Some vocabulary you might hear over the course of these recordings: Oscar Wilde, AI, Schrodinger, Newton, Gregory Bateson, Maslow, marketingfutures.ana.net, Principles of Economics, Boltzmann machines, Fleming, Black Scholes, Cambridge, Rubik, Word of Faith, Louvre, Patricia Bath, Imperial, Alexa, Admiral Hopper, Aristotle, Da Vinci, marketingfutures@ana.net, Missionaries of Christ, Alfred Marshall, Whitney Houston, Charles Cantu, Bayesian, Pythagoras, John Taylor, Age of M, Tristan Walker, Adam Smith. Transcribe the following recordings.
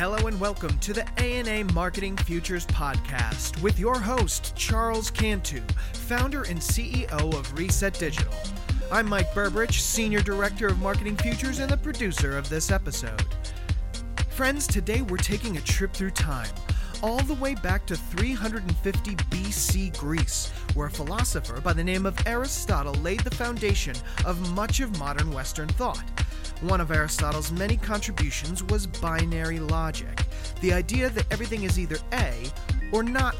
Hello and welcome to the ANA Marketing Futures Podcast with your host, Charles Cantu, founder and CEO of Reset Digital. I'm Mike Burbridge, Senior Director of Marketing Futures and the producer of this episode. Friends, today we're taking a trip through time, all the way back to 350 BC Greece, where a philosopher by the name of Aristotle laid the foundation of much of modern Western thought. One of Aristotle's many contributions was binary logic, the idea that everything is either A or not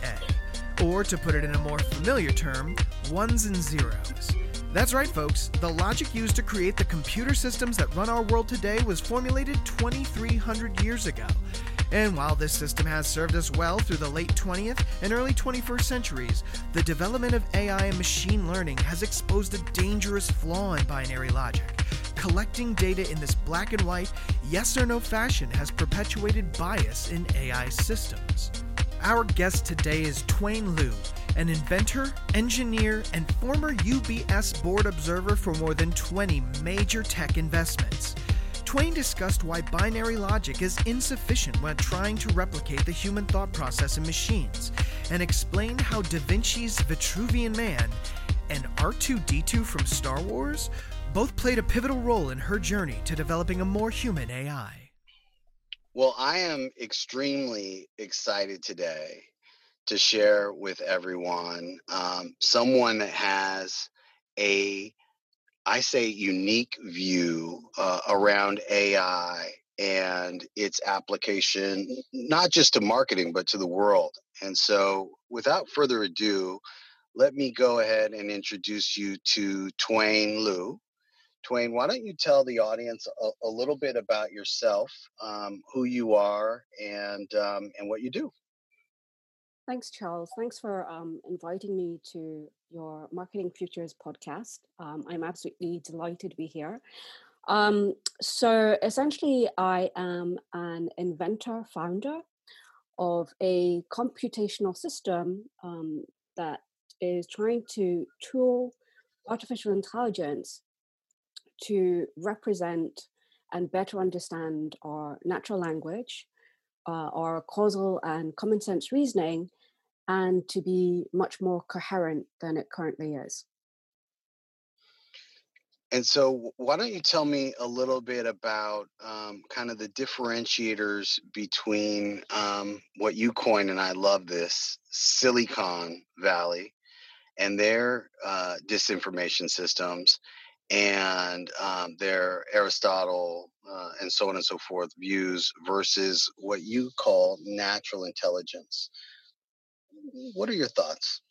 A, or to put it in a more familiar term, ones and zeros. That's right, folks, the logic used to create the computer systems that run our world today was formulated 2,300 years ago. And while this system has served us well through the late 20th and early 21st centuries, the development of AI and machine learning has exposed a dangerous flaw in binary logic. Collecting data in this black and white, yes or no fashion has perpetuated bias in AI systems. Our guest today is Twain Liu, an inventor, engineer, and former UBS board observer for more than 20 major tech investments. Twain discussed why binary logic is insufficient when trying to replicate the human thought process in machines, and explained how Da Vinci's Vitruvian Man and R2-D2 from Star Wars both played a pivotal role in her journey to developing a more human AI. Well, I am extremely excited today to share with everyone someone that has a unique view around AI and its application, not just to marketing, but to the world. And so without further ado, let me go ahead and introduce you to Twain Liu. Twain, why don't you tell the audience a little bit about yourself, who you are, and what you do? Thanks, Charles. Thanks for inviting me to your Marketing Futures podcast. I'm absolutely delighted to be here. So essentially, I am an inventor, founder of a computational system that is trying to tool artificial intelligence to represent and better understand our natural language, our causal and common sense reasoning, and to be much more coherent than it currently is. And so why don't you tell me a little bit about kind of the differentiators between what you coined, and I love this, Silicon Valley and their disinformation systems and their Aristotle and so on and so forth views versus what you call natural intelligence. What are your thoughts?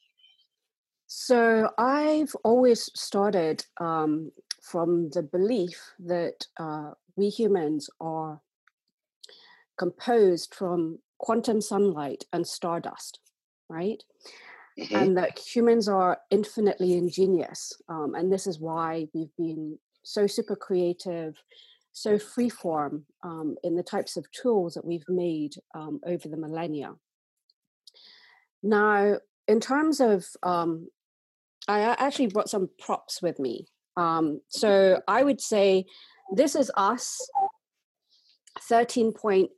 So I've always started from the belief that we humans are composed from quantum sunlight and stardust, right? Mm-hmm. And that humans are infinitely ingenious. And this is why we've been so super creative, so freeform in the types of tools that we've made over the millennia. Now, in terms of, I actually brought some props with me. So I would say this is us 13.8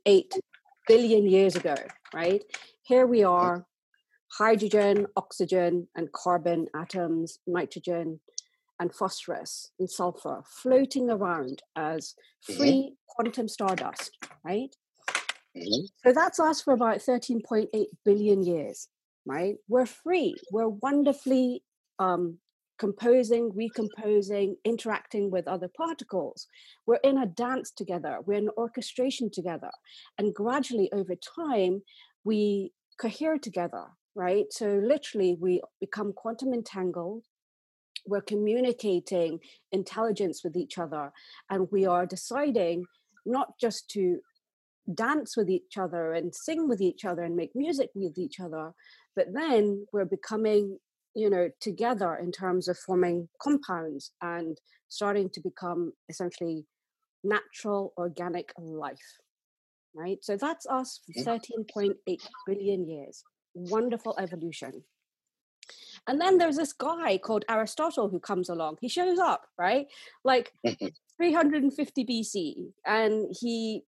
billion years ago, right? Here we are, hydrogen, oxygen, and carbon atoms, nitrogen, and phosphorus, and sulfur floating around as free quantum stardust, right? So that's us for about 13.8 billion years, right? We're free. We're wonderfully composing, recomposing, interacting with other particles. We're in a dance together. We're in orchestration together. And gradually over time, we cohere together, right? So literally, we become quantum entangled. We're communicating intelligence with each other. And we are deciding not just to dance with each other and sing with each other and make music with each other, but then we're becoming, you know, together in terms of forming compounds and starting to become essentially natural organic life, right? So that's us for 13.8 billion years. Wonderful evolution. And then there's this guy called Aristotle who comes along. He shows up, right? Like 350 BC, and he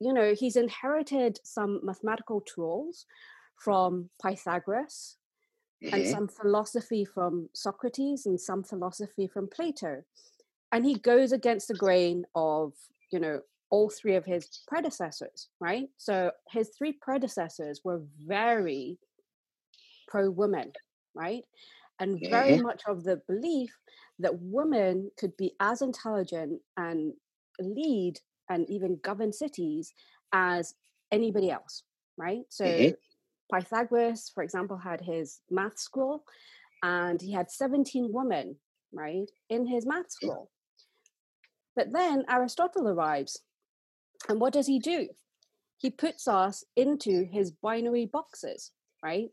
you know, he's inherited some mathematical tools from Pythagoras, and some philosophy from Socrates, and some philosophy from Plato. And he goes against the grain of, you know, all three of his predecessors, right? So his three predecessors were very pro-women, right? And very much of the belief that women could be as intelligent and lead and even govern cities as anybody else, right? So Pythagoras, for example, had his math school, and he had 17 women, right, in his math school. But then Aristotle arrives, and what does he do? He puts us into his binary boxes, right?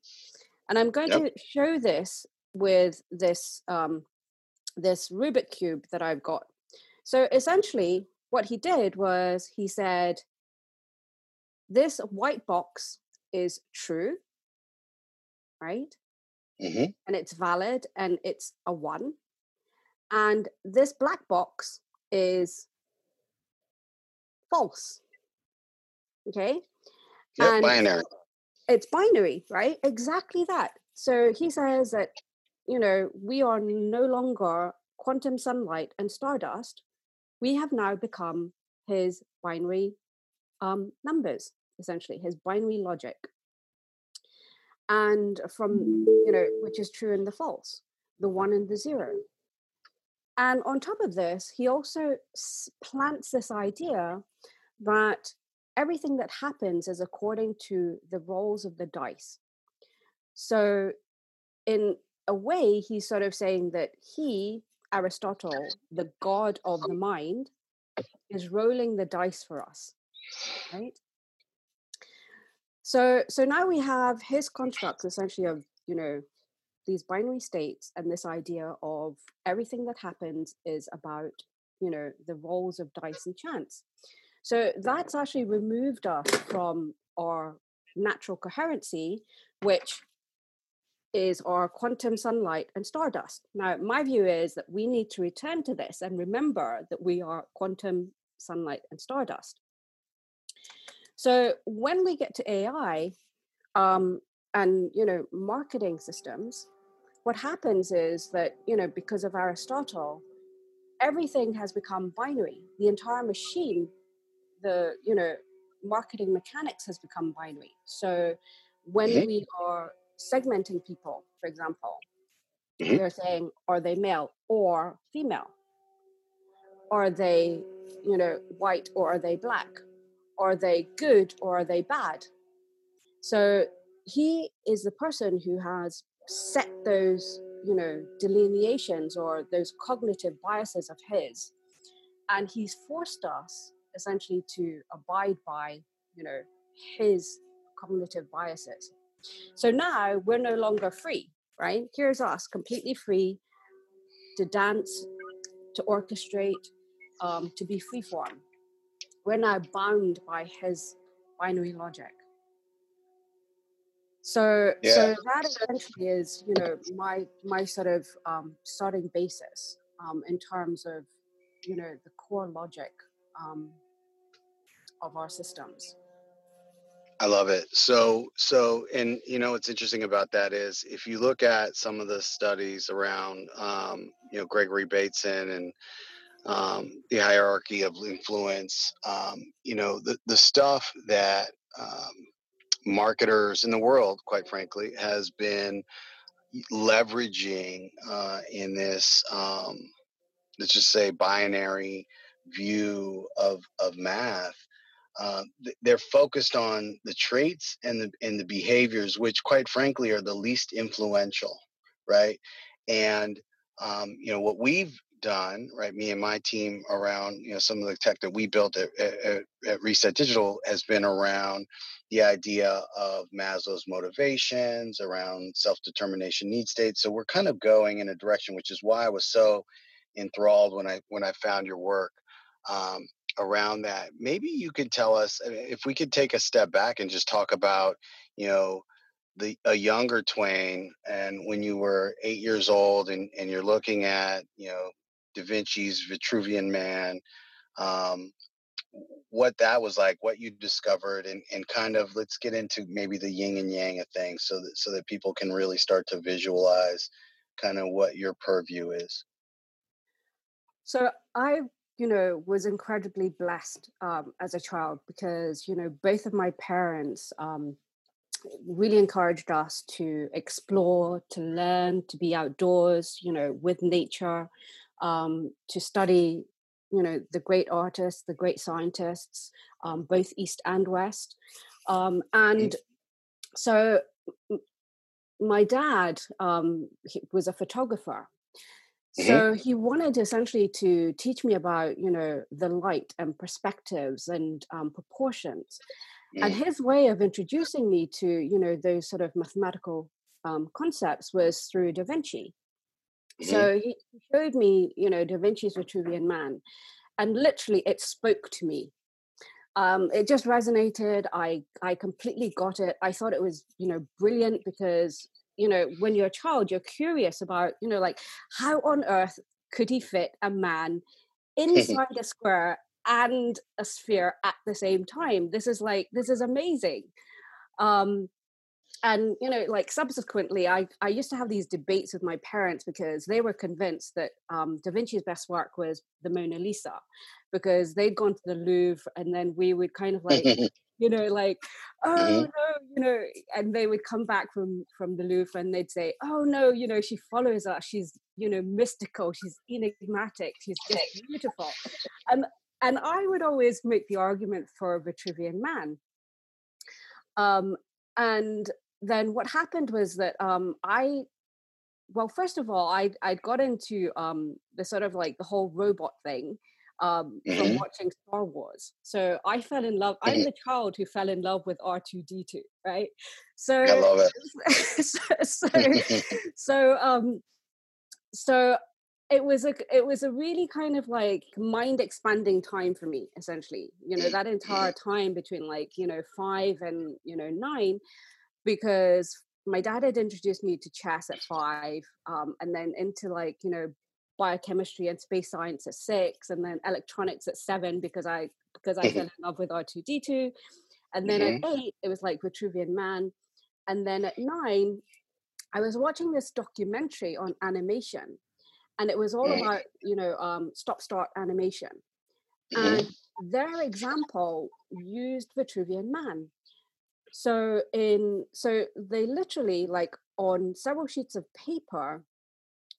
And I'm going to show this with this, this Rubik cube that I've got. So essentially, what he did was he said, this white box is true, right? And it's valid, and it's a 1. And this black box is false. Okay? Yep, and binary. It's binary, right? Exactly that. So he says that, you know, we are no longer quantum sunlight and stardust. We have now become his binary numbers, essentially, his binary logic. And from, you know, which is true and the false, the 1 and the 0. And on top of this, he also plants this idea that everything that happens is according to the rolls of the dice. So in a way, he's sort of saying that he, Aristotle, the god of the mind, is rolling the dice for us, right? So now we have his constructs essentially of, you know, these binary states and this idea of everything that happens is about, you know, the roles of dice and chance. So that's actually removed us from our natural coherency, which is our quantum sunlight and stardust. Now, my view is that we need to return to this and remember that we are quantum sunlight and stardust. So when we get to AI and, you know, marketing systems, what happens is that, you know, because of Aristotle, everything has become binary. The entire machine, the, you know, marketing mechanics has become binary. So when we are segmenting people, for example, we're saying, are they male or female? Are they, you know, white or are they black? Are they good or are they bad? So he is the person who has set those, you know, delineations or those cognitive biases of his. And he's forced us essentially to abide by, you know, his cognitive biases. So now we're no longer free, right? Here's us completely free to dance, to orchestrate, to be freeform. We're now bound by his binary logic. So that essentially is, you know, my sort of starting basis in terms of, you know, the core logic of our systems. I love it. So, and you know, what's interesting about that is if you look at some of the studies around, you know, Gregory Bateson and the hierarchy of influence, you know, the stuff that marketers in the world, quite frankly, has been leveraging in this, let's just say, binary view of math. They're focused on the traits and the behaviors, which quite frankly are the least influential, right? And, you know, what we've done, right, me and my team around, you know, some of the tech that we built at Reset Digital has been around the idea of Maslow's motivations, around self-determination need states. So we're kind of going in a direction, which is why I was so enthralled when I found your work. Around that, maybe you could tell us, if we could take a step back and just talk about, you know, a younger Twain, and when you were 8 years old and you're looking at, you know, Da Vinci's Vitruvian Man, what that was like, what you discovered, and kind of let's get into maybe the yin and yang of things so that people can really start to visualize kind of what your purview is. So I, was incredibly blessed as a child because, both of my parents really encouraged us to explore, to learn, to be outdoors, with nature, to study, the great artists, the great scientists, both East and West. And so my dad was a photographer. So he wanted essentially to teach me about, the light and perspectives and proportions. And his way of introducing me to, those sort of mathematical concepts was through Da Vinci. So he showed me, Da Vinci's Vitruvian Man, and literally it spoke to me. It just resonated. I completely got it. I thought it was, brilliant because, when you're a child, you're curious about, like how on earth could he fit a man inside a square and a sphere at the same time? This is amazing. And, subsequently, I used to have these debates with my parents because they were convinced that Da Vinci's best work was the Mona Lisa because they'd gone to the Louvre and then we would kind of like, and they would come back from the Louvre and they'd say, oh no, she follows us. She's, mystical. She's enigmatic. She's just beautiful. And I would always make the argument for Vitruvian Man. And then what happened was that first of all, I'd got into the sort of like the whole robot thing from watching Star Wars. So I fell in love. I'm the child who fell in love with R2-D2, right? So I love it. So it was a really kind of like mind expanding time for me, essentially, that entire time between 5 and 9, because my dad had introduced me to chess at 5, and then into biochemistry and space science at 6, and then electronics at 7 because I fell in love with R2-D2, and then at 8 it was like Vitruvian Man, and then at 9 I was watching this documentary on animation, and it was all about stop-start animation, and their example used Vitruvian Man. So they literally on several sheets of paper.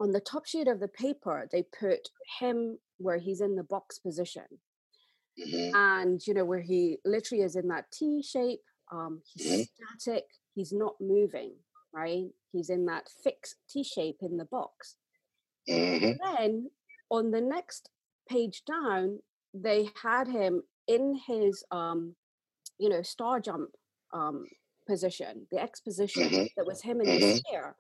On the top sheet of the paper, they put him where he's in the box position. And, where he literally is in that T shape, he's static, he's not moving, right? He's in that fixed T shape in the box. Then on the next page down, they had him in his, star jump position, the X position that was him in the sphere.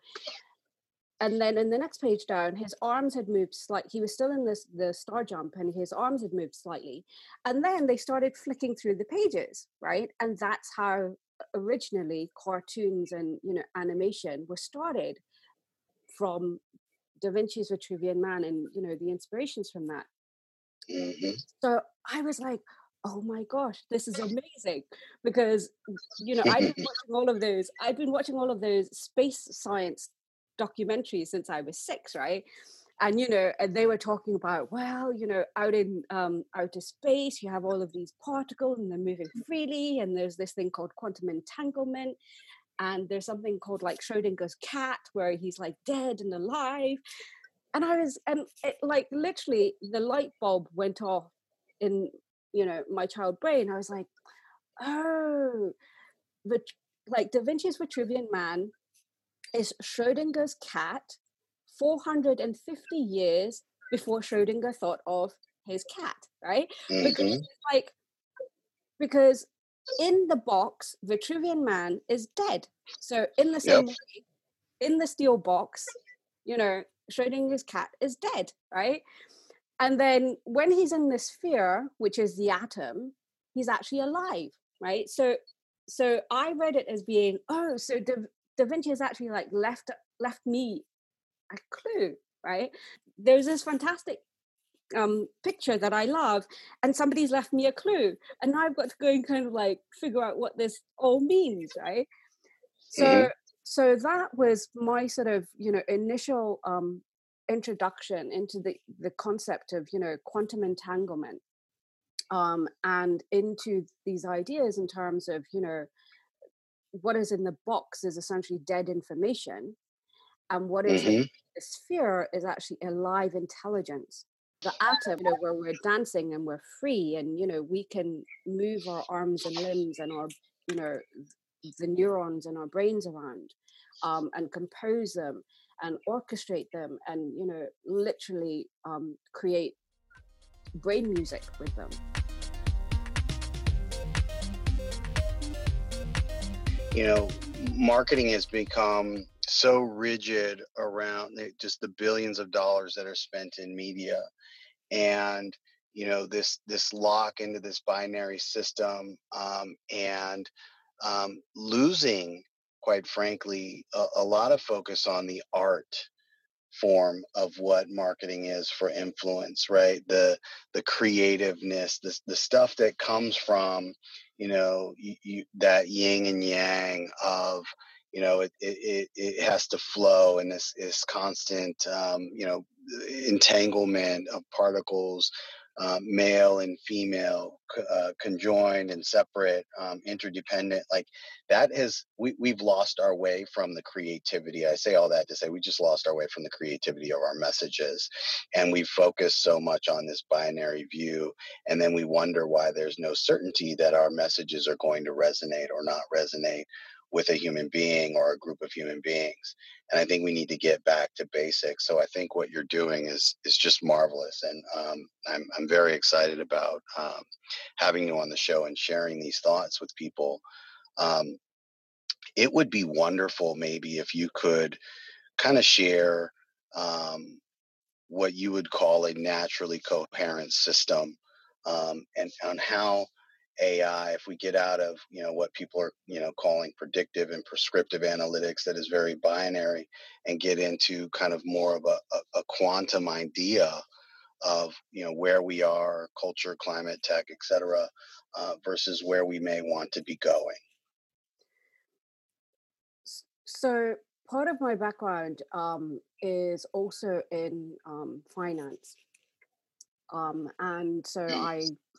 And then in the next page down, his arms had moved slightly. He was still in the star jump and his arms had moved slightly. And then they started flicking through the pages, right? And that's how originally cartoons and, animation were started from Da Vinci's Vitruvian Man and, the inspirations from that. So I was like, oh my gosh, this is amazing because, I've been watching all of those space science documentary since I was 6, right? And and they were talking about, out in outer space you have all of these particles and they're moving freely, and there's this thing called quantum entanglement, and there's something called Schrodinger's cat where he's dead and alive. And literally the light bulb went off in my child brain. I was like, oh, but Da Vinci's Vitruvian Man is Schrodinger's cat 450 years before Schrodinger thought of his cat, right? Because in the box, Vitruvian Man is dead. So in the same way, in the steel box, Schrodinger's cat is dead, right? And then when he's in the sphere, which is the atom, he's actually alive, right? So I read it as being, Da Vinci has actually left me a clue, right? There's this fantastic picture that I love, and somebody's left me a clue, and now I've got to go and kind of like figure out what this all means, right? So so that was my sort of, you know, initial introduction into the concept of, you know, quantum entanglement, and into these ideas in terms of, you know, what is in the box is essentially dead information, and what is in the sphere is actually alive intelligence. The atom, you know, where we're dancing and we're free, and, you know, we can move our arms and limbs and our, you know, the neurons in our brains around, and compose them and orchestrate them, and, you know, literally create brain music with them. You know, marketing has become so rigid around just the billions of dollars that are spent in media, and, you know, this lock into this binary system, and losing, quite frankly, a lot of focus on the art form of what marketing is for influence, right? The creativeness, the stuff that comes from, you know, that yin and yang of, you know, it has to flow, and this constant, you know, entanglement of particles, male and female, conjoined and separate, interdependent. Like, that is, we've lost our way from the creativity. I say all that to say we just lost our way from the creativity of our messages, and we focus so much on this binary view, and then we wonder why there's no certainty that our messages are going to resonate or not resonate with a human being or a group of human beings. And I think we need to get back to basics. So I think what you're doing is just marvelous. And I'm very excited about having you on the show and sharing these thoughts with people. It would be wonderful maybe if you could kind of share what you would call a naturally coherent system, and on how AI, if we get out of, you know, what people are, you know, calling predictive and prescriptive analytics, that is very binary, and get into kind of more of a quantum idea of, you know, where we are, culture, climate, tech, et cetera, versus where we may want to be going. So part of my background is also in finance. And so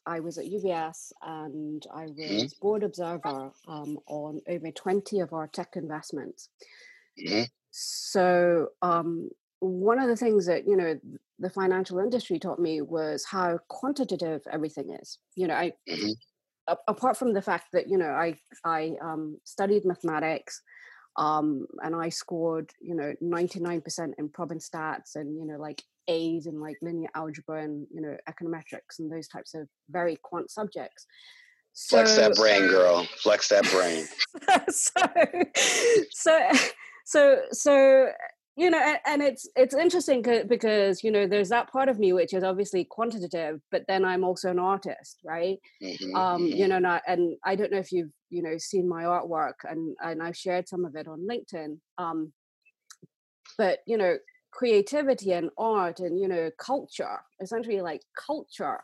I was at UBS, and I was board observer on over 20 of our tech investments. So one of the things that, you know, the financial industry taught me was how quantitative everything is. You know, I apart from the fact that, you know, I studied mathematics, and I scored, you know, 99% in prob and stats, and, you know, like A's in like linear algebra and, you know, econometrics and those types of very quant subjects. So, flex that brain, girl. Flex that brain. So you know, and it's interesting because, you know, there's that part of me which is obviously quantitative, but then I'm also an artist, right? You know, and I don't know if you've, you know, seen my artwork, and I've shared some of it on LinkedIn. But, you know, creativity and art and, you know, culture, essentially, like, culture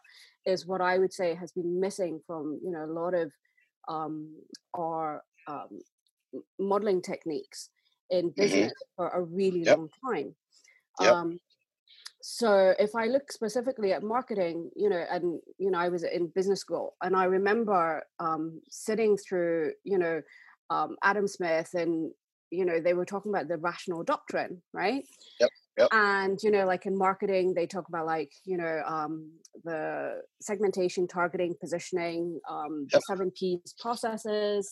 is what I would say has been missing from, you know, a lot of our modeling techniques in business for a really long time. So if I look specifically at marketing, you know, and, you know, I was in business school, and I remember sitting through, you know, Adam Smith, and, you know, they were talking about the rational doctrine, right? And, you know, like in marketing, they talk about, like, you know, the segmentation, targeting, positioning, the 7 P's processes.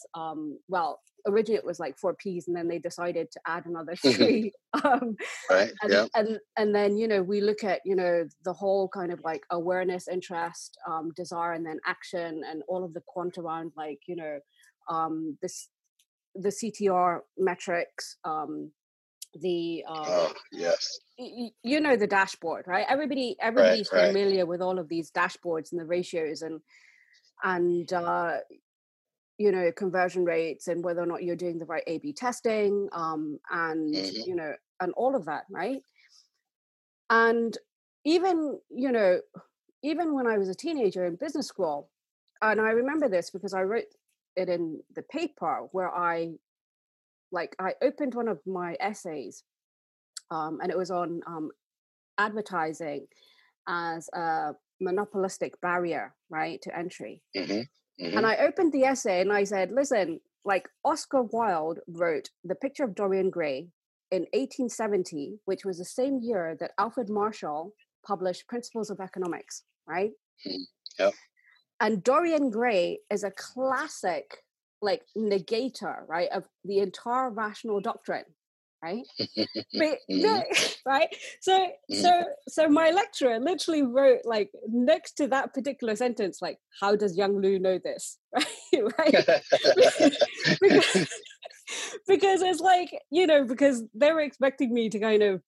Well, originally it was like 4 P's, and then they decided to add another 3. And then, you know, we look at, you know, the whole kind of like awareness, interest, desire, and then action, and all of the quant around, like, you know, the CTR metrics, the you know, the dashboard, right? Everybody's familiar with all of these dashboards and the ratios and you know, conversion rates, and whether or not you're doing the right A/B testing, and you know, and all of that, right? And even when I was a teenager in business school, and I remember this because I wrote it in the paper where I opened one of my essays, and it was on advertising as a monopolistic barrier, right, to entry. Mm-hmm. Mm-hmm. And I opened the essay and I said, listen, like Oscar Wilde wrote The Picture of Dorian Gray in 1870, which was the same year that Alfred Marshall published Principles of Economics, right? Mm-hmm. Yep. And Dorian Gray is a classic, like, negator, right, of the entire rational doctrine, right? But, no, right? So my lecturer literally wrote, like, next to that particular sentence, like, how does young Lou know this, right? because it's like, because they were expecting me to kind of,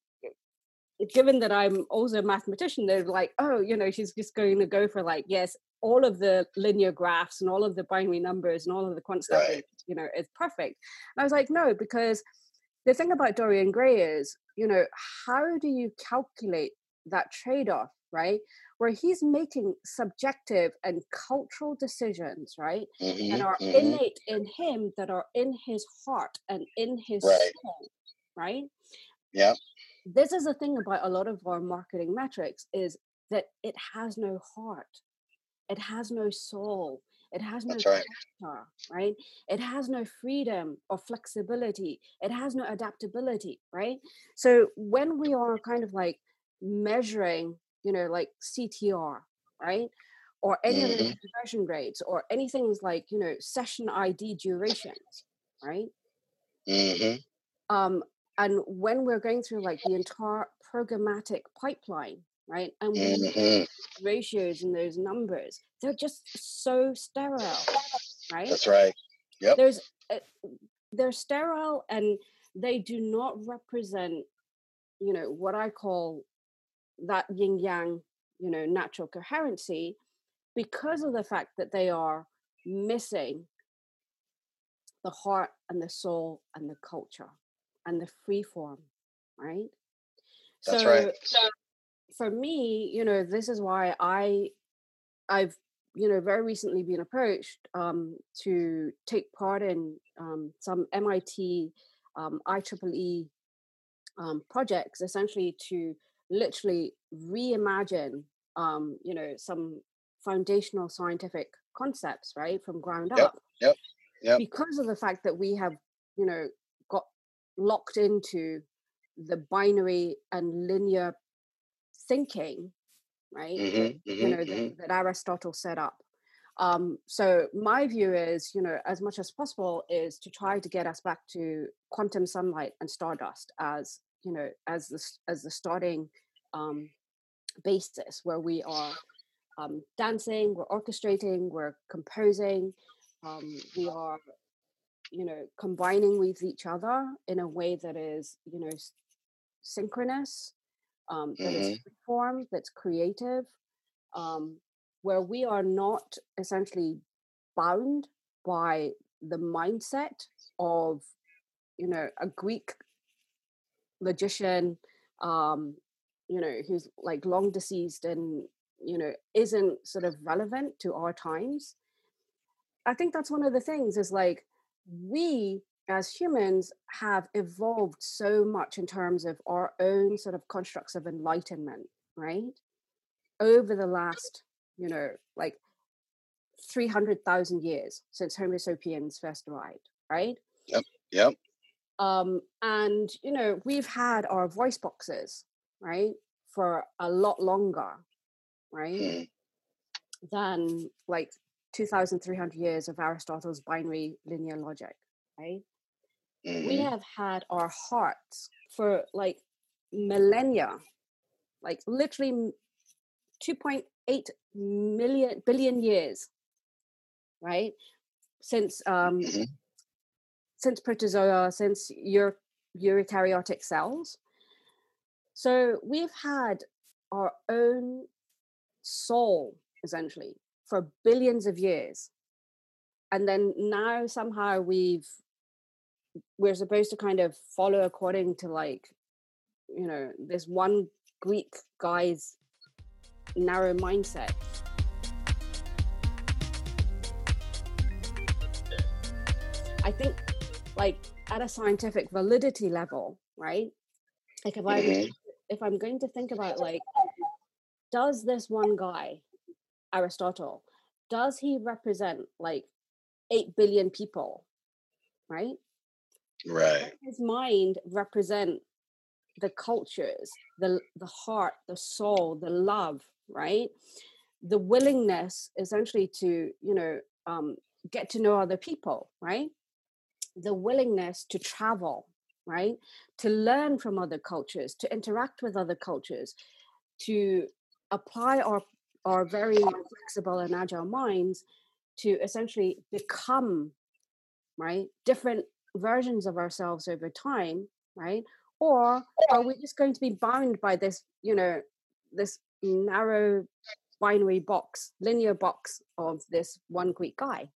given that I'm also a mathematician, they're like, oh, she's just going to go for, like, yes, all of the linear graphs and all of the binary numbers and all of the quant stuff, right, is perfect. And I was like, no, because the thing about Dorian Gray is, how do you calculate that trade-off, right? Where he's making subjective and cultural decisions, right? Mm-hmm, and are mm-hmm. innate in him, that are in his heart and in his right. soul, right? Yeah. This is the thing about a lot of our marketing metrics, is that it has no heart. It has no soul. It has no character, right? It has no freedom or flexibility. It has no adaptability, right? So when we are kind of like measuring, like CTR, right? Or any of the conversion rates or anything like, session ID durations, right? Mm-hmm. And when we're going through like the entire programmatic pipeline, right? And we ratios and those numbers, they're just so sterile, right? That's right. Yep. They're sterile, and they do not represent, what I call that yin yang, natural coherency, because of the fact that they are missing the heart and the soul and the culture and the free form, right? That's right. So, for me, this is why I've, very recently been approached to take part in some MIT IEEE projects, essentially to literally reimagine, some foundational scientific concepts, right, from ground up. Yep. Because of the fact that we have, got locked into the binary and linear thinking, right? That Aristotle set up. So my view is, as much as possible, is to try to get us back to quantum sunlight and stardust as, as the starting basis, where we are dancing, we're orchestrating, we're composing, we are, combining with each other in a way that is, synchronous. That is form, that's creative, where we are not essentially bound by the mindset of, a Greek logician, who's like long deceased and, isn't sort of relevant to our times. I think that's one of the things, is like we as humans have evolved so much in terms of our own sort of constructs of enlightenment, right? Over the last, 300,000 years since Homo sapiens first arrived, right? Yep. And, we've had our voice boxes, right, for a lot longer, right, than like 2,300 years of Aristotle's binary linear logic, right? We have had our hearts for like millennia, like literally 2.8 billion years, right? Since protozoa, since eukaryotic cells. So we've had our own soul essentially for billions of years, and then now somehow we're supposed to kind of follow according to like, this one Greek guy's narrow mindset. I think, like, at a scientific validity level, right? Like, if I'm going to think about, like, does this one guy, Aristotle, does he represent, like, 8 billion people, right? Right. Does his mind represent the cultures, the heart, the soul, the love, right? The willingness, essentially, to, you know, get to know other people, right? The willingness to travel, right? To learn from other cultures, to interact with other cultures, to apply our very flexible and agile minds to essentially become, right, different versions of ourselves over time, right? Or are we just going to be bound by this, you know, this narrow binary box, linear box of this one Greek guy?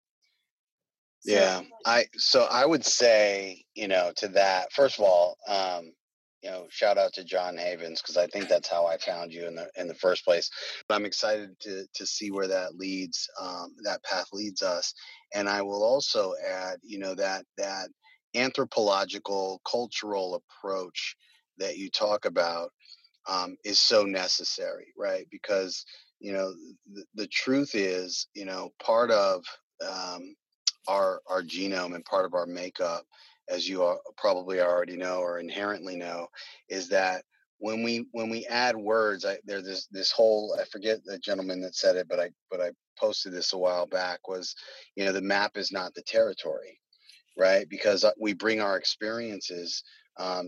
Yeah, I would say, you know, to that, first of all, you know, shout out to John Havens, because I think that's how I found you in the first place. But I'm excited to see where that leads, that path leads us. And I will also add, you know, that anthropological, cultural approach that you talk about is so necessary, right? Because, you know, the truth is, you know, part of our genome and part of our makeup, as you probably already know or inherently know, is that when we add words, there's this whole, I forget the gentleman that said it, but I posted this a while back, was, you know, the map is not the territory, right? Because we bring our experiences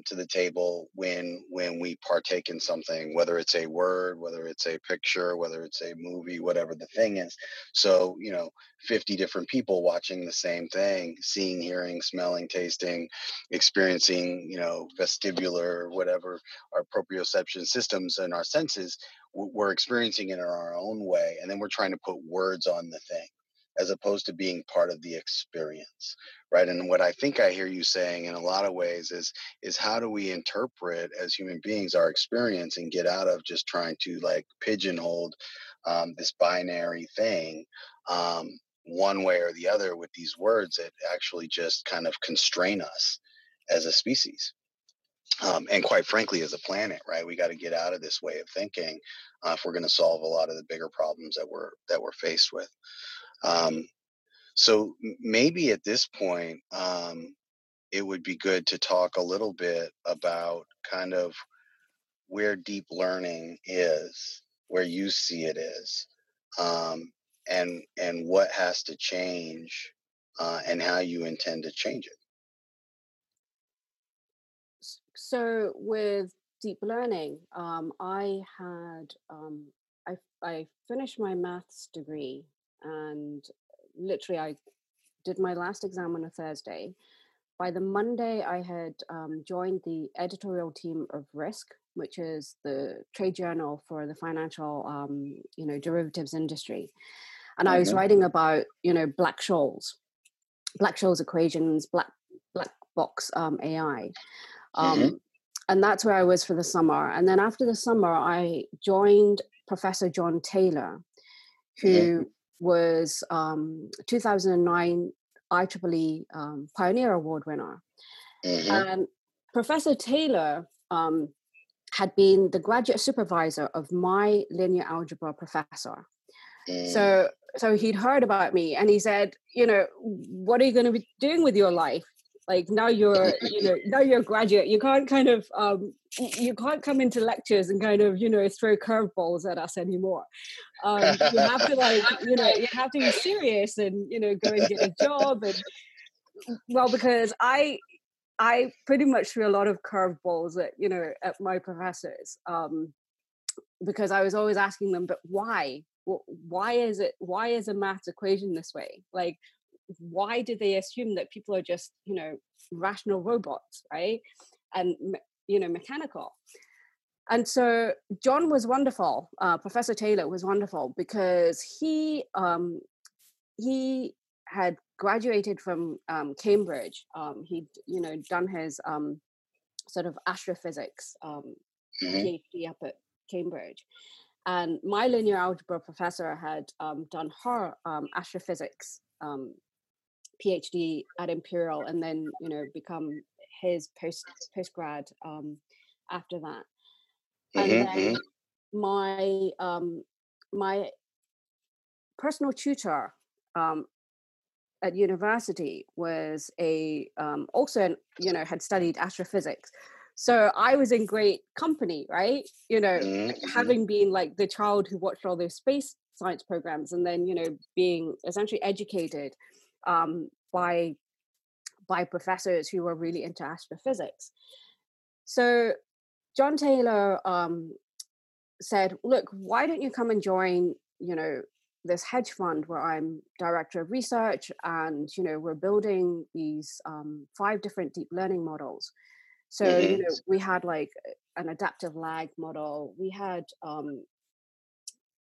to the table when we partake in something, whether it's a word, whether it's a picture, whether it's a movie, whatever the thing is. So, you know, 50 different people watching the same thing, seeing, hearing, smelling, tasting, experiencing, you know, vestibular, whatever, our proprioception systems and our senses, we're experiencing it in our own way. And then we're trying to put words on the thing, as opposed to being part of the experience, right? And what I think I hear you saying in a lot of ways is how do we interpret as human beings our experience and get out of just trying to, like, pigeonhole this binary thing one way or the other with these words that actually just kind of constrain us as a species. And quite frankly, as a planet, right? We got to get out of this way of thinking if we're going to solve a lot of the bigger problems that we're faced with. So maybe at this point, it would be good to talk a little bit about kind of where deep learning is, where you see it is, and what has to change, and how you intend to change it. So with deep learning, I finished my maths degree. And literally, I did my last exam on a Thursday. By the Monday, I had joined the editorial team of Risk, which is the trade journal for the financial, you know, derivatives industry. And I was writing about, you know, Black Scholes equations, black box AI. And that's where I was for the summer. And then after the summer, I joined Professor John Taylor, who... was 2009 IEEE Pioneer Award winner. And Professor Taylor had been the graduate supervisor of my linear algebra professor. So he'd heard about me and he said, you know, what are you going to be doing with your life? Like, now you're a graduate, you can't kind of, you can't come into lectures and kind of, you know, throw curveballs at us anymore. You have to, like, you know, you have to be serious and, you know, go and get a job. And, well, because I pretty much threw a lot of curveballs at, you know, at my professors, because I was always asking them, but why? Why is a math equation this way? Like, why do they assume that people are just, you know, rational robots, right? And, you know, mechanical. And so John was wonderful. Professor Taylor was wonderful because he had graduated from Cambridge. He'd, you know, done his sort of astrophysics PhD up at Cambridge. And my linear algebra professor had done her astrophysics PhD at Imperial, and then, you know, become his postgrad after that. And then my my personal tutor at university was a also, you know, had studied astrophysics. So I was in great company, right? You know, having been like the child who watched all those space science programs, and then, you know, being essentially educated by professors who were really into astrophysics. So John Taylor said, look, why don't you come and join, you know, this hedge fund where I'm director of research, and, you know, we're building these 5 different deep learning models. So, you know, we had like an adaptive lag model. We had,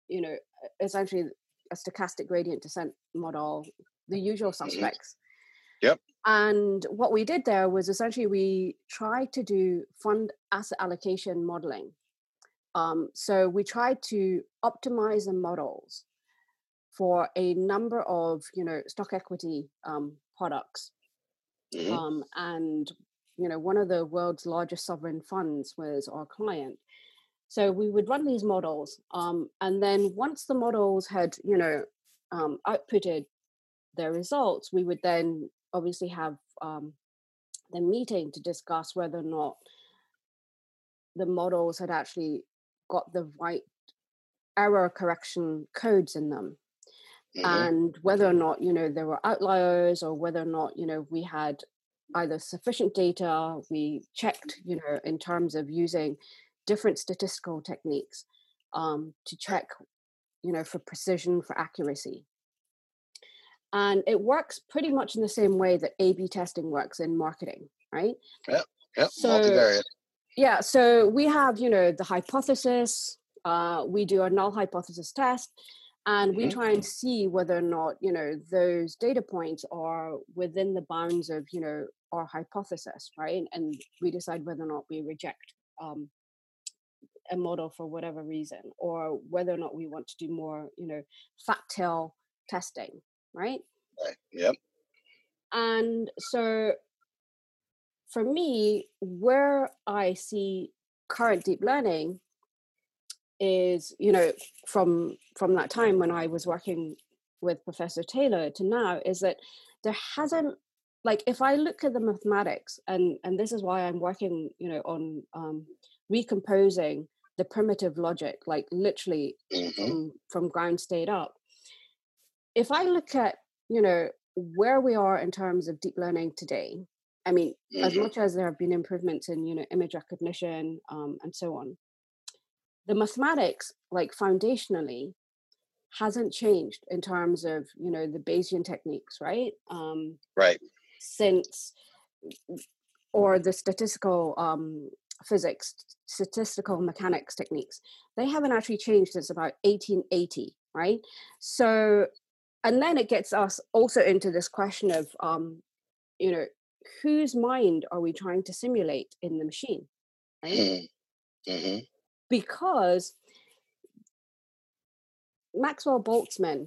you know, essentially a stochastic gradient descent model, the usual suspects. And what we did there was essentially we tried to do fund asset allocation modeling. So we tried to optimize the models for a number of, you know, stock equity products. And, you know, one of the world's largest sovereign funds was our client. So we would run these models. And then once the models had, you know, outputted their results, we would then obviously have the meeting to discuss whether or not the models had actually got the right error correction codes in them. And whether or not, you know, there were outliers, or whether or not, you know, we had either sufficient data, we checked, you know, in terms of using different statistical techniques to check, you know, for precision, for accuracy. And it works pretty much in the same way that A/B testing works in marketing, right? So, multivariate. Yeah, so we have, you know, the hypothesis, we do a null hypothesis test, and we try and see whether or not, you know, those data points are within the bounds of, you know, our hypothesis, right? And we decide whether or not we reject a model for whatever reason, or whether or not we want to do more, you know, fact-tail testing, right? And so for me, where I see current deep learning is, you know, from that time when I was working with Professor Taylor to now, is that there hasn't, like, if I look at the mathematics, and this is why I'm working, you know, on recomposing the primitive logic, like literally from ground state up. If I look at, you know, where we are in terms of deep learning today, I mean, as much as there have been improvements in, you know, image recognition and so on, the mathematics, like foundationally, hasn't changed in terms of, you know, the Bayesian techniques, right? Since, or the statistical physics, statistical mechanics techniques, they haven't actually changed since about 1880, right? So, and then it gets us also into this question of, you know, whose mind are we trying to simulate in the machine, right? Because Maxwell Boltzmann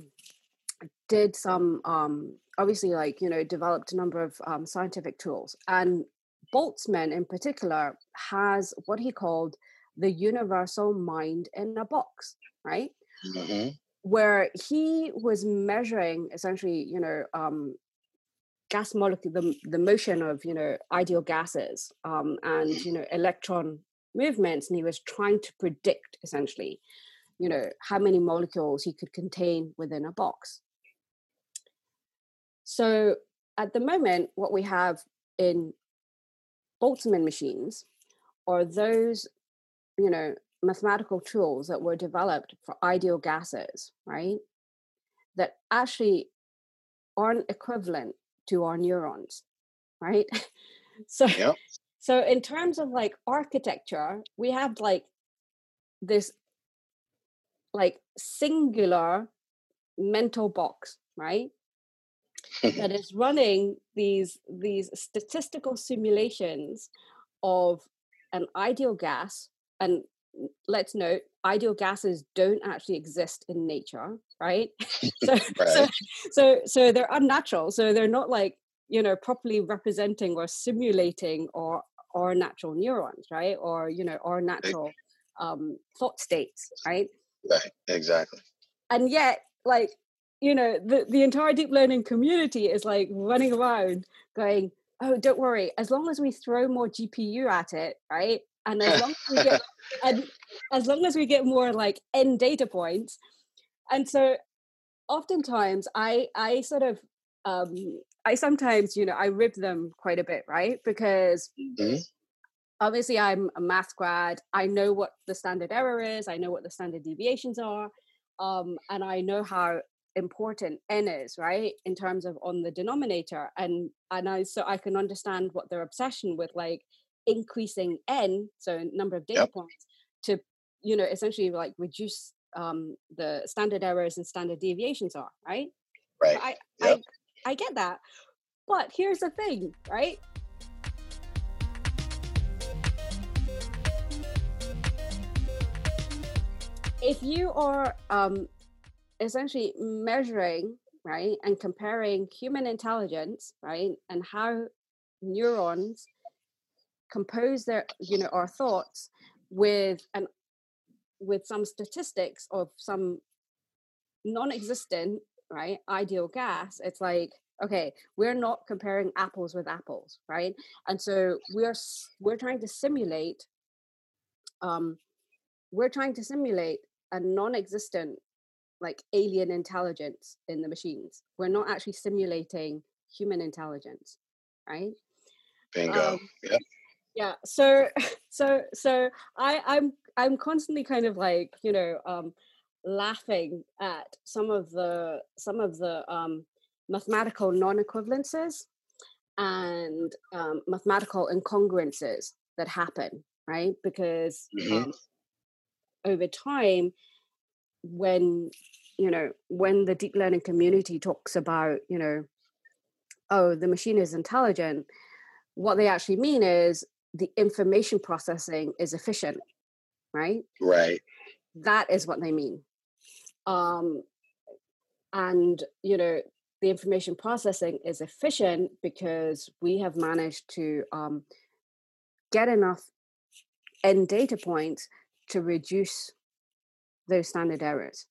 did some, obviously, like, you know, developed a number of scientific tools. And Boltzmann in particular has what he called the universal mind in a box, right? Where he was measuring essentially, you know, gas molecule, the motion of, you know, ideal gases and, you know, electron movements, and he was trying to predict essentially, you know, how many molecules he could contain within a box. So at the moment, what we have in Boltzmann machines are those, you know, mathematical tools that were developed for ideal gases, right? That actually aren't equivalent to our neurons, right? So in terms of like architecture, we have like this like singular mental box, right? That is running these statistical simulations of an ideal gas. And let's note, ideal gases don't actually exist in nature, right? So they're unnatural. So they're not like, you know, properly representing or simulating or natural neurons, right? Or, you know, or natural thought states, right? Right, exactly. And yet, like, you know, the entire deep learning community is like running around going, oh, don't worry, as long as we throw more GPU at it, right? And as long as we get more like end data points. And so oftentimes I sort of I sometimes, you know, I rib them quite a bit, right? Because obviously I'm a math grad. I know what the standard error is. I know what the standard deviations are. And I know how important N is, right? In terms of on the denominator. And so I can understand what their obsession with like increasing N, so number of data points, to, you know, essentially like reduce the standard errors and standard deviations are, right? Right. So I get that. But here's the thing, right? If you are essentially measuring, right, and comparing human intelligence, right, and how neurons compose their, you know, our thoughts with some statistics of some non-existent, right, ideal gas, it's like, okay, we're not comparing apples with apples, right? And so we're trying to simulate a non-existent like alien intelligence in the machines. We're not actually simulating human intelligence, right? Bingo. Yeah. So I'm constantly kind of like, you know, laughing at some of the mathematical non-equivalences and mathematical incongruences that happen, right? Because over time, when the deep learning community talks about, you know, oh, the machine is intelligent, what they actually mean is the information processing is efficient, right? Right. That is what they mean. And, you know, the information processing is efficient because we have managed to get enough end data points to reduce those standard errors.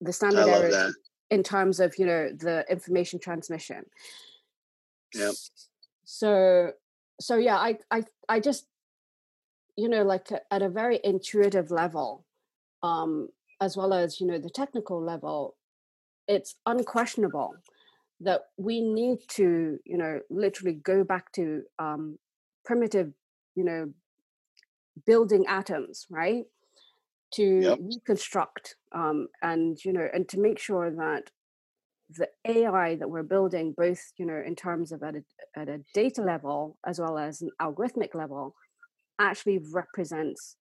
The standard errors that. In terms of, you know, the information transmission. Yep. So yeah, I just, you know, like at a very intuitive level, as well as, you know, the technical level, it's unquestionable that we need to, you know, literally go back to primitive, you know, building atoms, right? To reconstruct and, you know, and to make sure that the AI that we're building, both, you know, in terms of at a data level as well as an algorithmic level, actually represents,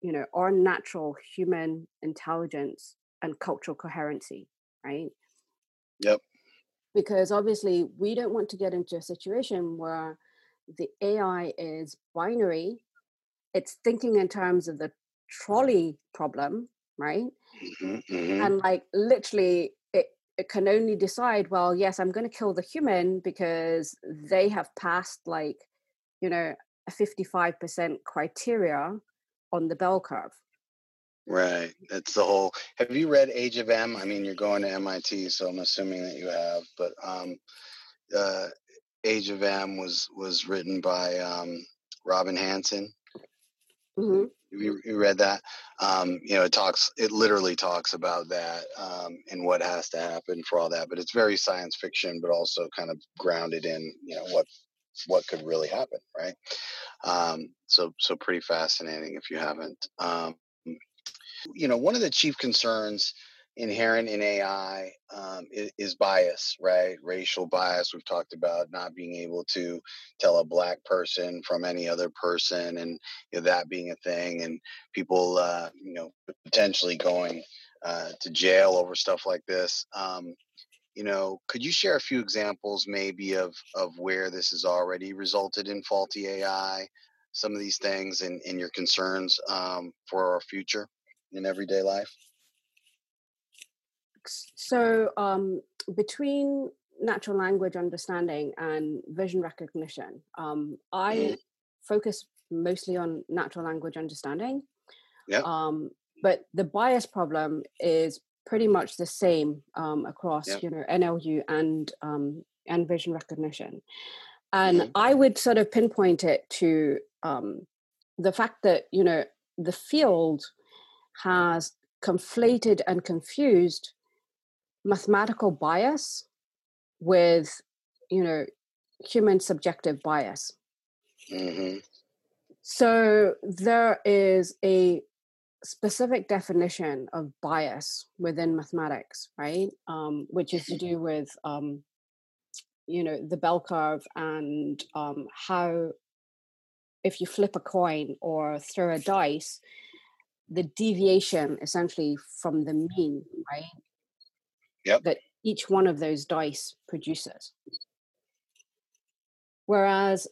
you know, our natural human intelligence and cultural coherency, right? Yep. Because obviously we don't want to get into a situation where the AI is binary. It's thinking in terms of the trolley problem, right? And like literally it can only decide, well, yes, I'm going to kill the human because they have passed like, you know, a 55% criteria on the bell curve. Right. That's the whole. Have you read Age of M? I mean, you're going to MIT, so I'm assuming that you have. But Age of M was written by Robin Hanson. Mm-hmm. You read that? You know, it literally talks about that and what has to happen for all that. But it's very science fiction, but also kind of grounded in, you know, what could really happen, right? So pretty fascinating if you haven't. You know, one of the chief concerns inherent in AI is bias, right? Racial bias. We've talked about not being able to tell a black person from any other person, and, you know, that being a thing, and people, you know, potentially going to jail over stuff like this. You know, could you share a few examples maybe of where this has already resulted in faulty AI? some of these things and your concerns for our future in everyday life? So between natural language understanding and vision recognition, I focus mostly on natural language understanding. Yeah. But the bias problem is pretty much the same across, you know, NLU and vision recognition. And I would sort of pinpoint it to the fact that, you know, the field has conflated and confused mathematical bias with, you know, human subjective bias. Mm-hmm. So there is a specific definition of bias within mathematics, right? Which is to do with, you know, the bell curve and how, if you flip a coin or throw a dice, the deviation essentially from the mean, right? Yep. That each one of those dice produces. Whereas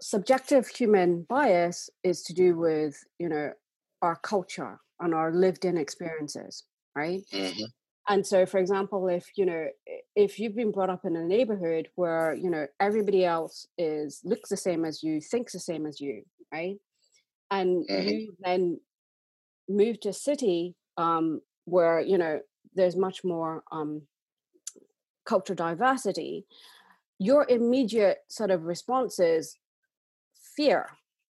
subjective human bias is to do with, you know, our culture and our lived-in experiences, right? Mm-hmm. And so, for example, if, you know, if you've been brought up in a neighborhood where, you know, everybody else is looks the same as you, thinks the same as you, right? And you then move to a city where, you know, there's much more cultural diversity, your immediate sort of response is fear,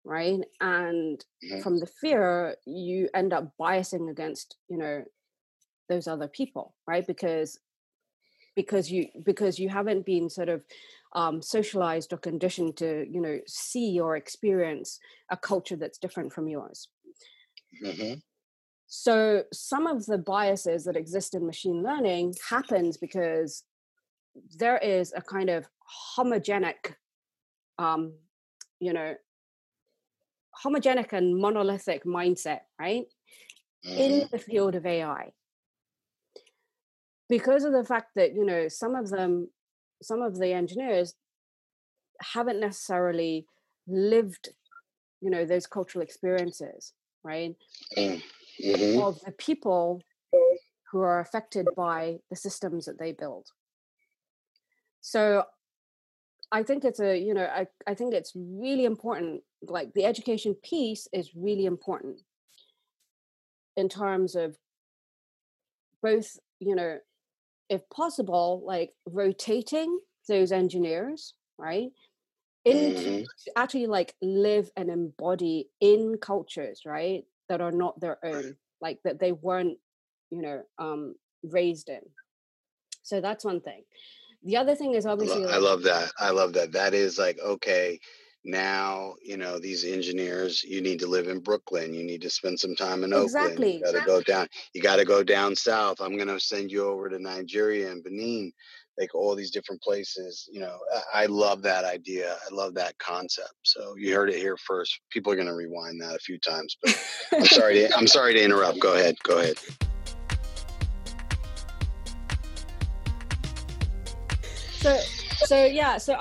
right? And from the fear, you end up biasing against, you know, those other people, right? Because you haven't been sort of socialized or conditioned to, you know, see or experience a culture that's different from yours. Mm-hmm. So some of the biases that exist in machine learning happens because there is a kind of homogenic and monolithic mindset, right? In the field of AI. Because of the fact that, you know, some of the engineers haven't necessarily lived, you know, those cultural experiences, right? Of the people who are affected by the systems that they build. So I think it's a, you know, I think it's really important, like the education piece is really important in terms of both, you know, if possible, like rotating those engineers, right? Into actually like live and embody in cultures, right? That are not their own, like that they weren't, you know, raised in. So that's one thing. The other thing is obviously I love that. That is like, okay, now, you know, these engineers, you need to live in Brooklyn. You need to spend some time in Oakland. You got to go down south. I'm going to send you over to Nigeria and Benin, like all these different places. You know, I love that idea. I love that concept. So you heard it here first. People are going to rewind that a few times, but I'm sorry to interrupt. Go ahead. So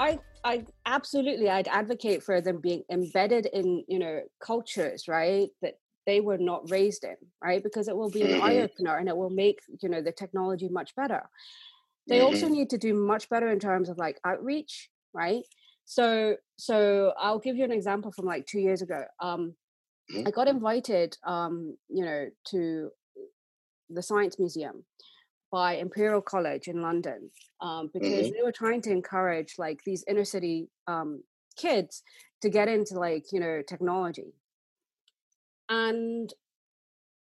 I absolutely, I'd advocate for them being embedded in, you know, cultures, right, that they were not raised in, right, because it will be an eye-opener and it will make, you know, the technology much better. They also need to do much better in terms of like outreach, right? So I'll give you an example from like 2 years ago. I got invited, you know, to the Science Museum by Imperial College in London, because they were trying to encourage like these inner city kids to get into like, you know, technology. And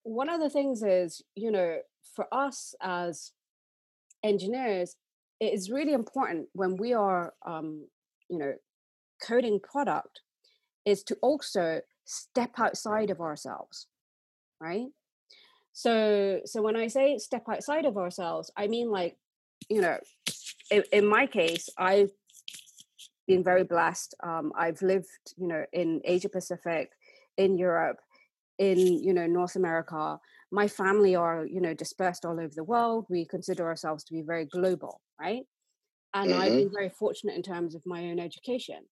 one of the things is, you know, for us as engineers, it is really important when we are, you know, coding product is to also step outside of ourselves, right? So when I say step outside of ourselves, I mean like, you know, in my case, I've been very blessed. I've lived, you know, in Asia Pacific, in Europe, in, you know, North America. My family are, you know, dispersed all over the world. We consider ourselves to be very global, right? And I've been very fortunate in terms of my own education.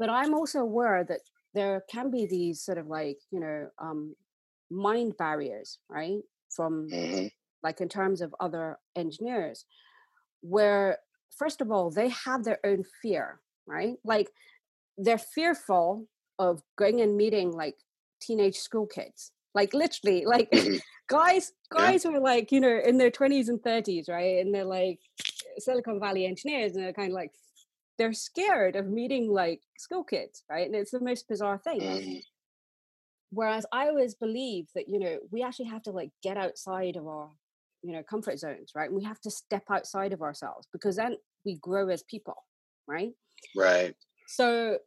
But I'm also aware that there can be these sort of like, you know, mind barriers, right? From like in terms of other engineers, where first of all, they have their own fear, right? Like they're fearful of going and meeting like teenage school kids, like literally like guys who are like, you know, in their 20s and 30s, right? And they're like Silicon Valley engineers, and they're kind of like, they're scared of meeting like school kids, right? And it's the most bizarre thing. Whereas I always believe that, you know, we actually have to like get outside of our, you know, comfort zones, right? We have to step outside of ourselves, because then we grow as people, right? Right. So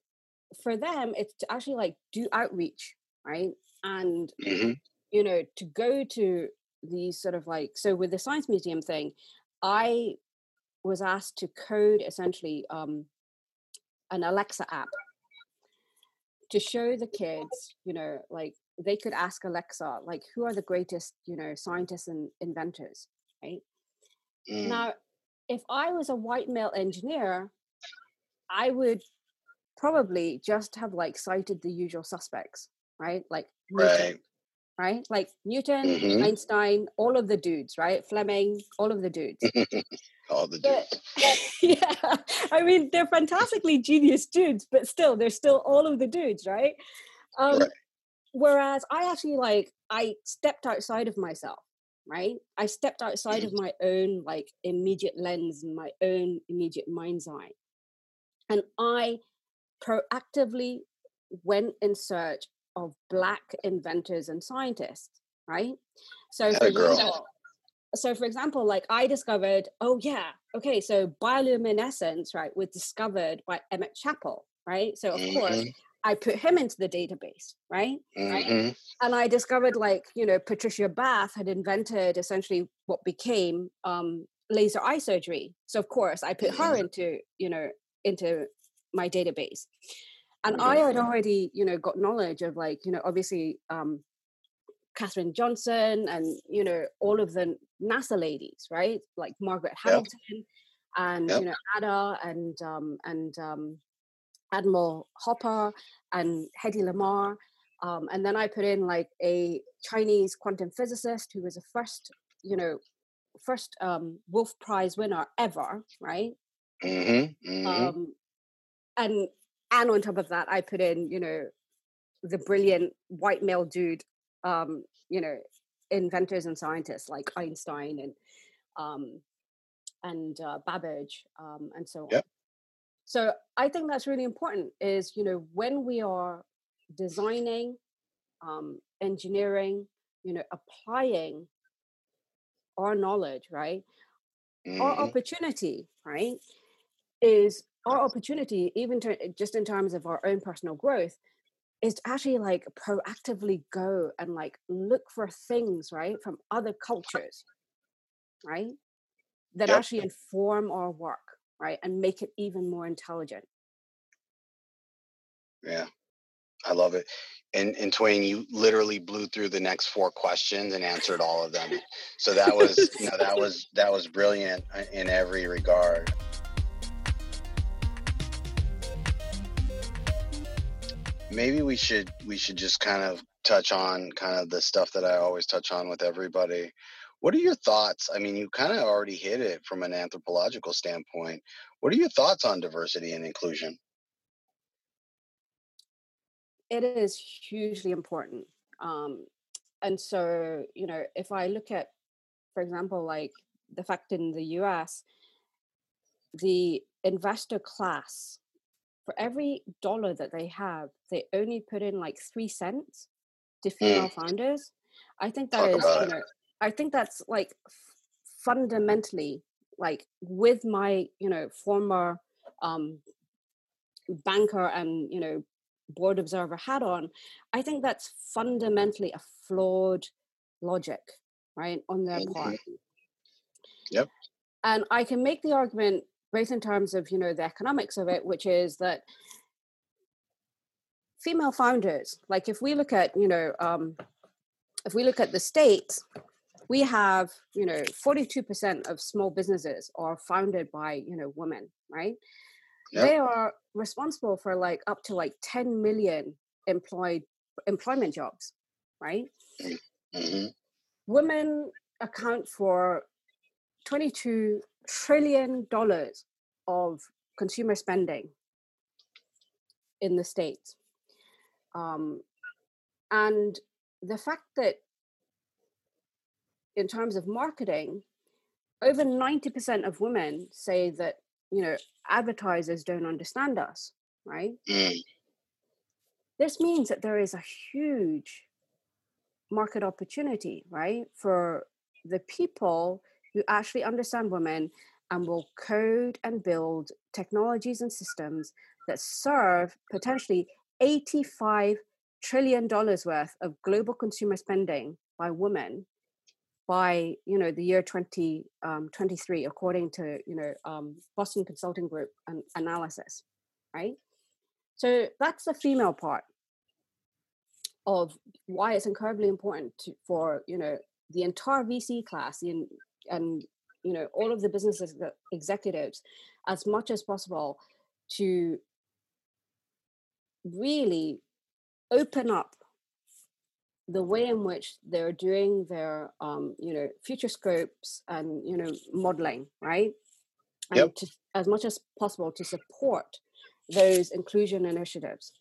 for them, it's to actually like do outreach, right? And, you know, to go to these sort of like, so with the Science Museum thing, I was asked to code essentially an Alexa app to show the kids, you know, like they could ask Alexa, like, who are the greatest, you know, scientists and inventors, right? Now, if I was a white male engineer, I would probably just have like cited the usual suspects, right? Like Newton, right? Like Newton, Einstein, all of the dudes, right? Fleming, all of the dudes. All the dudes. But, yeah, I mean, they're fantastically genius dudes, but still, they're still all of the dudes, right? Whereas I actually, like, I stepped outside of myself, right? I stepped outside of my own, like, immediate lens, and my own immediate mind's eye. And I proactively went in search of Black inventors and scientists, right? So, for example, like I discovered, so bioluminescence, right, was discovered by Emmett Chappell, right? So of course, I put him into the database, right? Right? And I discovered, like, you know, Patricia Bath had invented essentially what became laser eye surgery. So of course, I put her into, you know, into my database. And I had already, you know, got knowledge of, like, you know, obviously Katherine Johnson and, you know, all of the NASA ladies, right? Like Margaret Hamilton and, you know, Ada and Admiral Hopper and Hedy Lamarr. And then I put in like a Chinese quantum physicist who was the first, you know, Wolf Prize winner ever, right? And on top of that, I put in, you know, the brilliant white male dude, you know, inventors and scientists like Einstein and Babbage and so on. So I think that's really important is, you know, when we are designing, engineering, you know, applying our knowledge, right? Our opportunity, right, is our opportunity, even just in terms of our own personal growth, is to actually like proactively go and like look for things, right, from other cultures, right, that actually inform our work, right, and make it even more intelligent. Yeah, I love it. And Twain, you literally blew through the next four questions and answered all of them. So that was, you know, that was brilliant in every regard. Maybe we should just kind of touch on kind of the stuff that I always touch on with everybody. What are your thoughts? I mean, you kind of already hit it from an anthropological standpoint. What are your thoughts on diversity and inclusion? It is hugely important. And so, you know, if I look at, for example, like the fact in the US, the investor class, for every dollar that they have, they only put in like 3 cents to female founders. I think that I think that's like fundamentally, like with my, you know, former banker and, you know, board observer hat on, I think that's fundamentally a flawed logic, right, on their part. Yep. And I can make the argument both in terms of, you know, the economics of it, which is that female founders, like if we look at, you know, if we look at the States, we have, you know, 42% of small businesses are founded by, you know, women, right? Yep. They are responsible for like up to like 10 million employment jobs, right? Mm-hmm. Women account for $22 trillion of consumer spending in the States. And the fact that in terms of marketing, over 90% of women say that, you know, advertisers don't understand us, right? Mm. This means that there is a huge market opportunity, right, for the people who actually understand women and will code and build technologies and systems that serve potentially $85 trillion worth of global consumer spending by women by, you know, the year 2023, according to, you know, Boston Consulting Group analysis, right? So that's the female part of why it's incredibly important to, for, you know, the entire VC class and you know, all of the business executives as much as possible to really open up the way in which they're doing their, you know, future scopes and, you know, modeling, right? And yep. to, as much as possible to support those inclusion initiatives.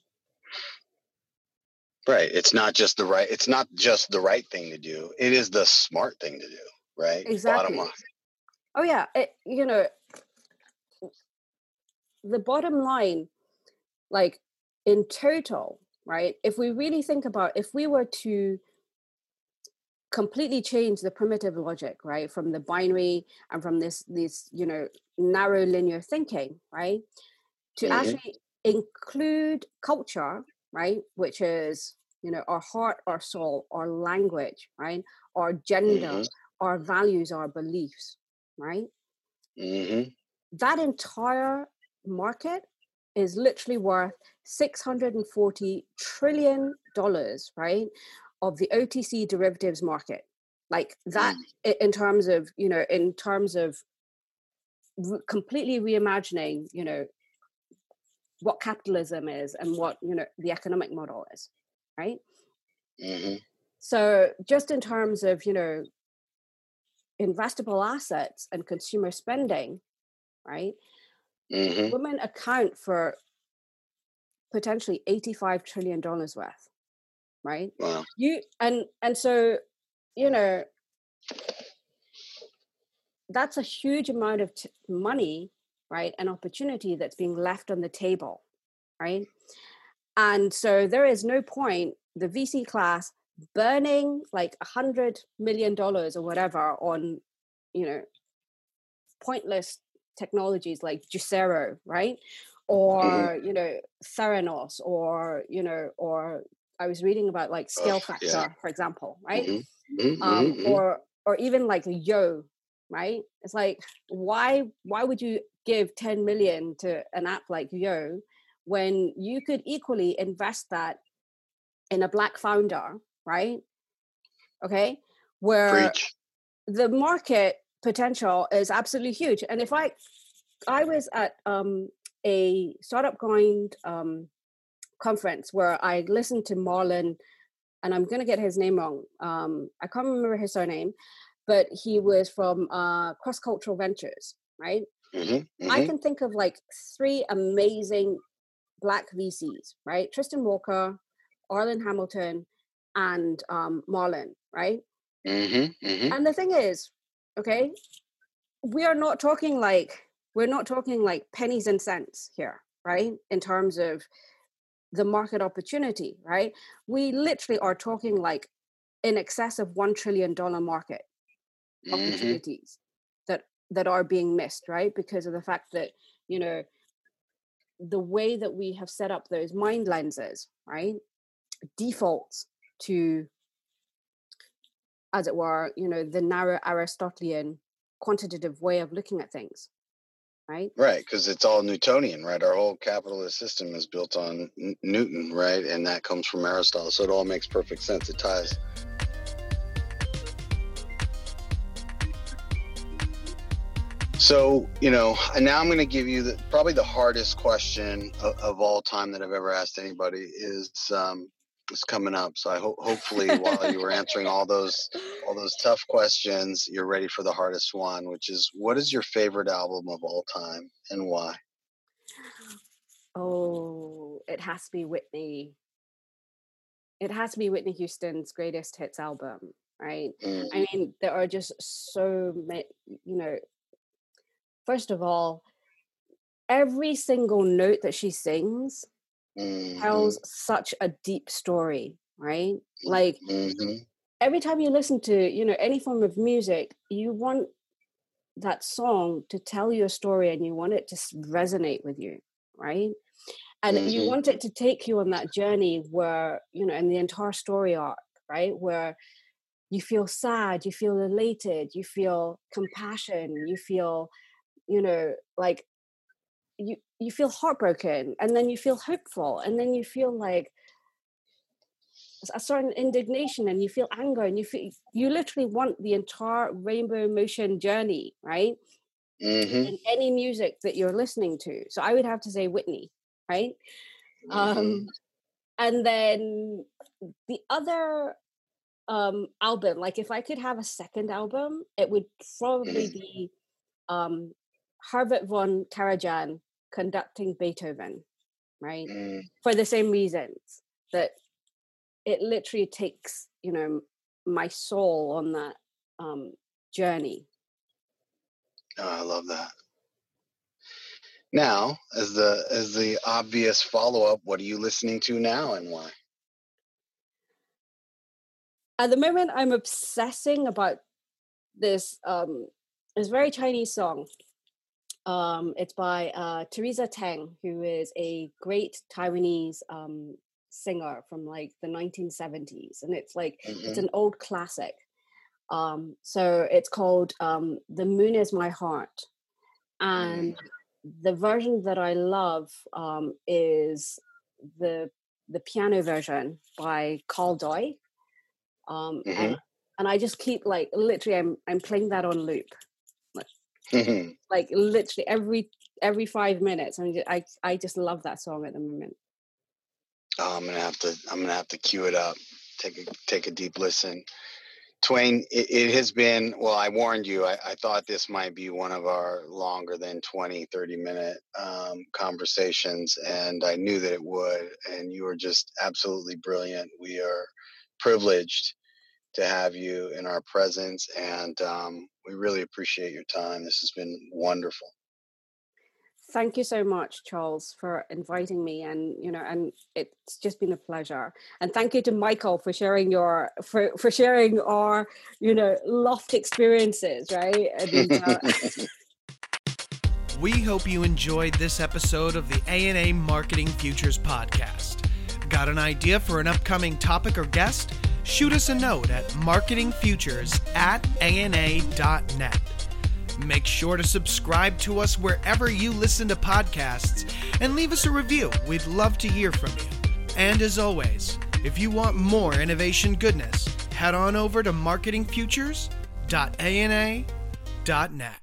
Right. It's not just the right, it's not just the right thing to do. It is the smart thing to do, right? Exactly. Bottom line. Oh yeah. It, you know, the bottom line, like in total, right? If we really think about, if we were to completely change the primitive logic, right, from the binary and from this you know, narrow linear thinking, right, to mm-hmm. actually include culture, right, which is, you know, our heart, our soul, our language, right, our gender, mm-hmm. our values, our beliefs, right? Mm-hmm. That entire market is literally worth $640 trillion, right, of the OTC derivatives market. Like that, in terms of, you know, in terms of completely reimagining, you know, what capitalism is and what, you know, the economic model is, right? Mm-hmm. So just in terms of, you know, investable assets and consumer spending, right? Mm-hmm. Women account for potentially $85 trillion worth, right? Wow. And so, you know, that's a huge amount of money, right? An opportunity that's being left on the table, right? And so there is no point, the VC class burning like $100 million or whatever on, you know, pointless technologies like Juicero, right? Or, mm-hmm. you know, Theranos, or, you know, or I was reading about like Scale Factor, yeah. for example, right? Mm-hmm. Mm-hmm. Or even like Yo, right? It's like, why would you give 10 million to an app like Yo when you could equally invest that in a Black founder, right? Okay. Where Preach. The market potential is absolutely huge. And if I was at a startup grind conference where I listened to Marlon, and I'm going to get his name wrong. I can't remember his surname, but he was from Cross Cultural Ventures, right? Mm-hmm, mm-hmm. I can think of like three amazing Black VCs, right? Tristan Walker, Arlen Hamilton, and Marlon, right? Mm-hmm, mm-hmm. And the thing is, okay, we're not talking like pennies and cents here, right? In terms of the market opportunity, right? We literally are talking like in excess of $1 trillion market opportunities mm-hmm. that are being missed, right? Because of the fact that, you know, the way that we have set up those mind lenses, right? Defaults to, as it were, you know, the narrow Aristotelian quantitative way of looking at things, right? Right, because it's all Newtonian, right? Our whole capitalist system is built on Newton, right? And that comes from Aristotle, so it all makes perfect sense. It ties. So, and now I'm going to give you probably the hardest question of all time that I've ever asked anybody is coming up. So I hopefully while you were answering all those tough questions, you're ready for the hardest one, which is, what is your favorite album of all time and why? Oh, it has to be Whitney. It has to be Whitney Houston's Greatest Hits album, right? Mm. I mean, there are just so many, first of all, every single note that she sings tells such a deep story, right? Like every time you listen to, any form of music, you want that song to tell you a story and you want it to resonate with you, right? And you want it to take you on that journey where, in the entire story arc, right? Where you feel sad, you feel elated, you feel compassion, you feel... like you feel heartbroken, and then you feel hopeful, and then you feel like a certain indignation, and you feel anger, and you literally want the entire rainbow emotion journey, right? In any music that you're listening to. So I would have to say Whitney, right? And then the other album, like if I could have a second album, it would probably be Harvard von Karajan, Conducting Beethoven, right? For the same reasons, that it literally takes, my soul on that journey. Oh, I love that. Now, as the obvious follow-up, what are you listening to now and why? At the moment, I'm obsessing about this, it's a very Chinese song. It's by Teresa Teng, who is a great Taiwanese singer from like the 1970s, and it's like it's an old classic. So it's called "The Moon Is My Heart," and the version that I love is the piano version by Carl Doi, and I just keep like literally I'm playing that on loop. Like literally every 5 minutes. I mean, I just love that song at the moment. Oh, I'm gonna have to cue it up. Take a deep listen. Twain, it has been, well, I warned you, I thought this might be one of our longer than 20, 30-minute conversations, and I knew that it would, and you are just absolutely brilliant. We are privileged to have you in our presence, and we really appreciate your time. This has been wonderful. Thank you so much, Charles, for inviting me, and and it's just been a pleasure. And thank you to Michael for sharing sharing our loft experiences, right? And, we hope you enjoyed this episode of the ANA Marketing Futures Podcast. Got an idea for an upcoming topic or guest? Shoot us a note at marketingfutures@ana.net. Make sure to subscribe to us wherever you listen to podcasts and leave us a review. We'd love to hear from you. And as always, if you want more innovation goodness, head on over to marketingfutures.ana.net.